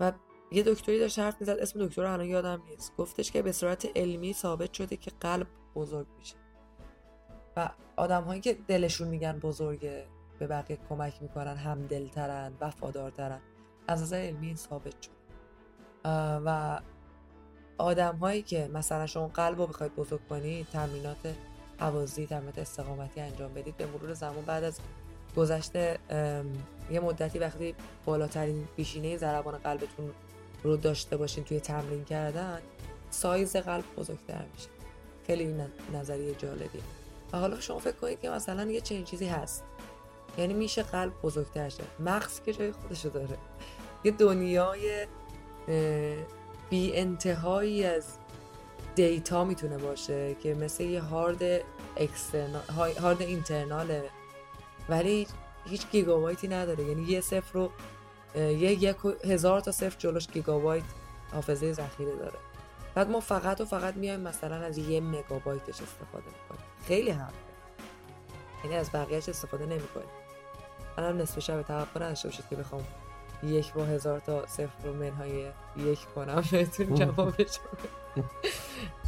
و یه دکتری داشت حرف میزد، اسم دکتر رو الان یادم نیست، گفتش که به صورت علمی ثابت شده که قلب بزرگ میشه و آدم هایی که دلشون میگن بزرگه به بقیه کمک میکنن، هم دلترن، وفادارترن، از نظر علمی ثابت شد. و آدم هایی که مثلا شما قلب رو بخواید بزرگ کنی، تمرینات هوازی، تمرینات استقامتی انجام بدید، به مرور زمان بعد از گذشته یه مدتی وقتی بالاترین پیشینه ضربان قلبتون رو داشته باشین توی تمرین کردن، سایز قلب بزرگتر میشه. خیلی نظریه جالبیه. و حالا شما فکر کنید که مثلا یه چنین چیزی هست، یعنی میشه قلب بزرگتر شه. مغز که جای خودشو داره، یه دنیای بی انتهایی از دیتا میتونه باشه که مثل یه هارد اکسترنال، هارد اینترناله، ولی هیچ گیگابایتی نداره. یعنی یه صفر رو یه یک هزار تا صفر جلوش گیگابایت حافظه ذخیره داره. بعد ما فقط و فقط میایم مثلا از یه مگابایتش استفاده میکنیم. خیلی هم یعنی از بقیهش استفاده نمیکنیم. الان نصف شب توقع نداشته باشید که بخوام یک با هزار تا صفر رو منهای یک کنم بهتون جوابش.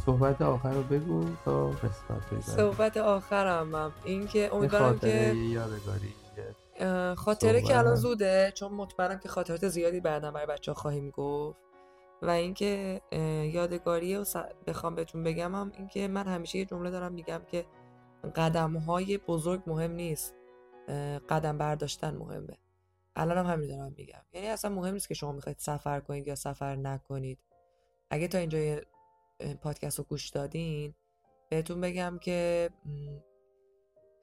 صحبت آخر رو بگو تا قسمت بگو. صحبت آخرم هم این که امیدوارم که خاطره, خاطره که الان زوده، چون مطمئنم که خاطرات زیادی بعداً برای بچه‌ها خواهیم گفت. و اینکه یادگاری رو بخوام بهتون بگم هم این که من همیشه یه جمله دارم میگم که قدم‌های بزرگ مهم نیست، قدم برداشتن مهمه. الان هم همین دارم میگم. یعنی اصلا مهم نیست که شما میخواید سفر کنید یا سفر نکنید. اگه تا اینجا پادکست رو گوش دادین، بهتون بگم که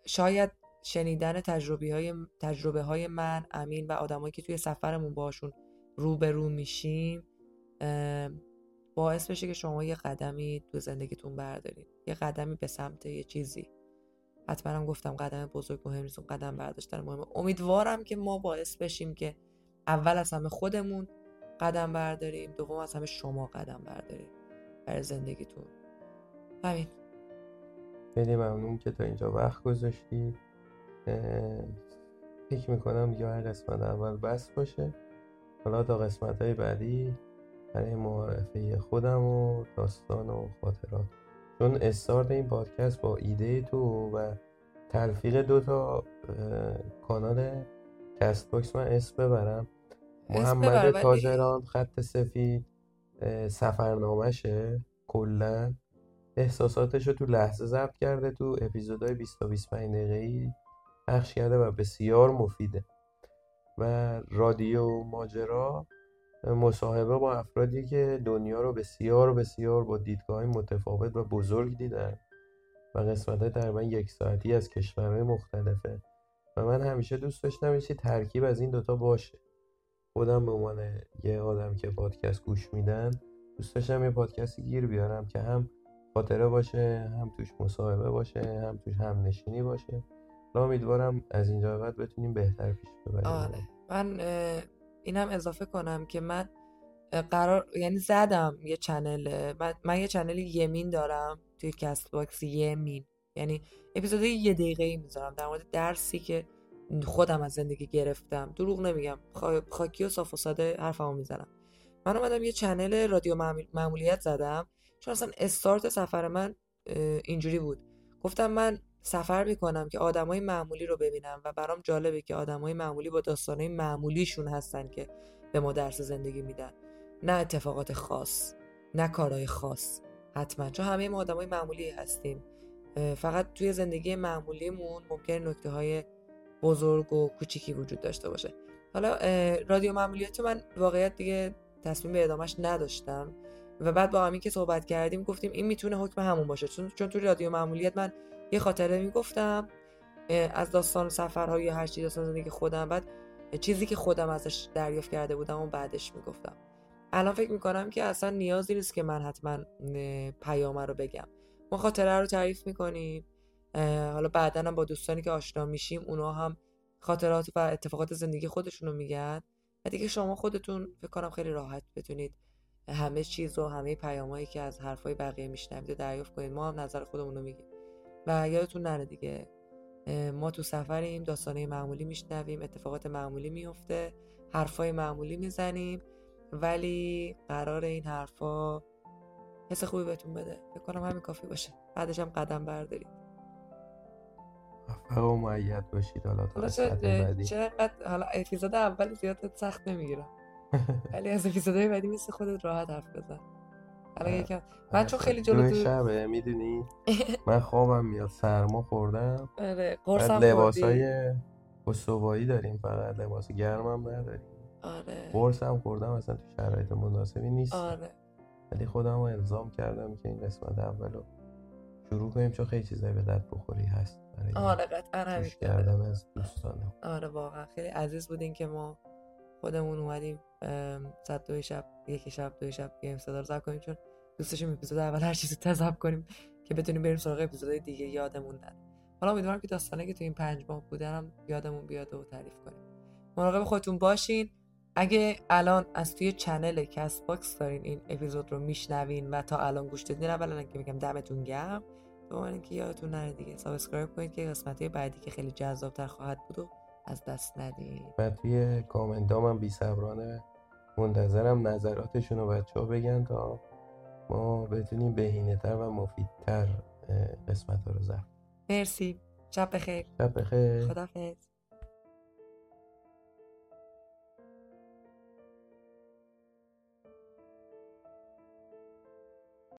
شاید شنیدن تجربه های, تجربه های من، امین و آدمایی که توی سفرمون باشون رو به رو میشیم باعث بشه که شما یه قدمی تو زندگیتون بردارید، یه قدمی به سمت یه چیزی. حتما هم گفتم قدم بزرگ مهم نیست، قدم برداشتن مهمه. امیدوارم که ما باعث بشیم که اول از همه خودمون قدم برداریم، دوم از همه شما قدم بردارید برای زندگیتون. همین. خیلی ممنون که تا اینجا وقت گذاشتید. فکر میکنم دیگه هر قسمت اول بس باشه. حالا تا قسمت های بعدی برای معرفی خودم و داستان و خاطرات، چون استارت این پادکست با ایده تو و تلفیق دوتا کانال کست باکس من اسم ببرم، محمد تاجران خط سفید سفرنامشه، کلن احساساتشو تو لحظه ضبط کرده، تو اپیزودهای بیست تا بیست و پنج دقیقه‌ای پخش کرده و بسیار مفیده. و رادیو ماجرا مصاحبه با افرادی که دنیا رو بسیار بسیار با دیدگاه‌های متفاوت و بزرگ دیدن و قسمت‌های تقریباً یک ساعتی از کشورهای مختلفه و من همیشه دوست داشتم یه ترکیب از این دوتا باشه. خودم به عنوان یه آدم که پادکست گوش میدن دوست داشتم یه پادکستی گیر بیارم که هم خاطره باشه، هم توش مصاحبه باشه، هم توش هم نشینی باشه. امیدوارم از اینجا بعد بتونیم بهتر پیش ببریم. آره. من اینم اضافه کنم که من قرار یعنی زدم یه چنل، من, من یه چنل یمین دارم توی کست باکس، یمین، یعنی اپیزود یه دقیقه‌ای میذارم در مورد درسی که خودم از زندگی گرفتم. دروغ نمیگم، خا... خاکی و صاف و ساده حرفمو میزنم. من اومدم یه چنل رادیو معمولیت زدم، چون اصلا استارت سفر من اینجوری بود. گفتم من سفر میکنم که آدمای معمولی رو ببینم و برام جالبه که آدمای معمولی با داستانای معمولیشون هستن که به ما درس زندگی میدن. نه اتفاقات خاص، نه کارهای خاص حتما، چون همه ما آدمای معمولی هستیم. فقط توی زندگی معمولیمون ممکن نکته‌های بزرگ و کوچیکی وجود داشته باشه. حالا رادیو معمولیات من واقعیت دیگه تصمیم به ادامهش نداشتم و بعد با همین که صحبت کردیم گفتیم این میتونه حکم همون باشه، چون چون توی رادیو معمولیت من یه خاطره میگفتم از داستان سفرها یا هر چیز داستان زندگی خودم، بعد چیزی که خودم ازش دریافت کرده بودم و بعدش میگفتم. الان فکر میکنم که اصلا نیازی نیست که من حتما پیامه رو بگم، ما خاطره رو تعریف میکنیم، حالا بعداً هم با دوستانی که آشنا میشیم اونا هم خاطرات و اتفاقات زندگی خودشون رو میگن و دیگه شما خودتون فکر کنم خیلی راحت بتونید همه چیز رو، همه پیامایی که از حرفای بقیه میشنوید دریافت کنید. ما هم نظر خودمون رو میگیم و یادتون نره دیگه ما تو سفریم، داستانای معمولی میشنویم، اتفاقات معمولی میفته، حرفای معمولی میزنیم، ولی قرار این حرفا حس خوبی بهتون بده. فکر کنم همین کافی باشه، بعدش هم قدم بردارید. آقا معید باشید. حالا تا چقدر حالا اپیزود اول زیاد سخت نمیگیرم ولی از اپیزودهای بعدی مثل خودت راحت حرف بزن. حالا یکم من چون خیلی جلو شبه میدونی من خوابم میاد، سرما خوردم. آره قرصم لباسای استوایی داریم، فقط لباس گرمم نداریم. آره قرصم خوردم، اصلا تو شرایط مناسبی نیست. آره ولی خودم الزام کردم که این قسمت اولو شروع کنیم چون خیلی چیزایی به درد بخوری هست. آره قطعا همین کردم از دوستانم. آره واقعا خیلی عزیز بودین که ما خودمون اومدیم صد دوی شب یکی شب دوی شب گیم صدا رو ضبط کنیم، چون دوست داشتیم اپیزود اول هر چیزی رو ضبط کنیم که بتونیم بریم سراغ اپیزودهای دیگه یادمون نره. حالا امیدوارم که داستانی که تو این پنج ماه بودنم یادمون بیاد و تعریف کنیم. مراقب خودتون باشین. اگه الان از توی چنل کست باکس دارین این اپیزود رو میشنوین و تا الان گوش دادین، اولا که میگم دمتون گرم، دوما اینکه یادتون نره دیگه سابسکرایب کنید که قسمت‌های بعدی که خیلی جذاب‌تر خواهد بود و از دست ندید. و توی کامنت‌ها من بی‌صبرانه منتظرم نظراتشون رو بچه‌ها بگن تا ما بتونیم بهینه‌تر و مفیدتر قسمت‌ها رو ضبط. مرسی. شب بخیر. شب بخیر. خداحافظ.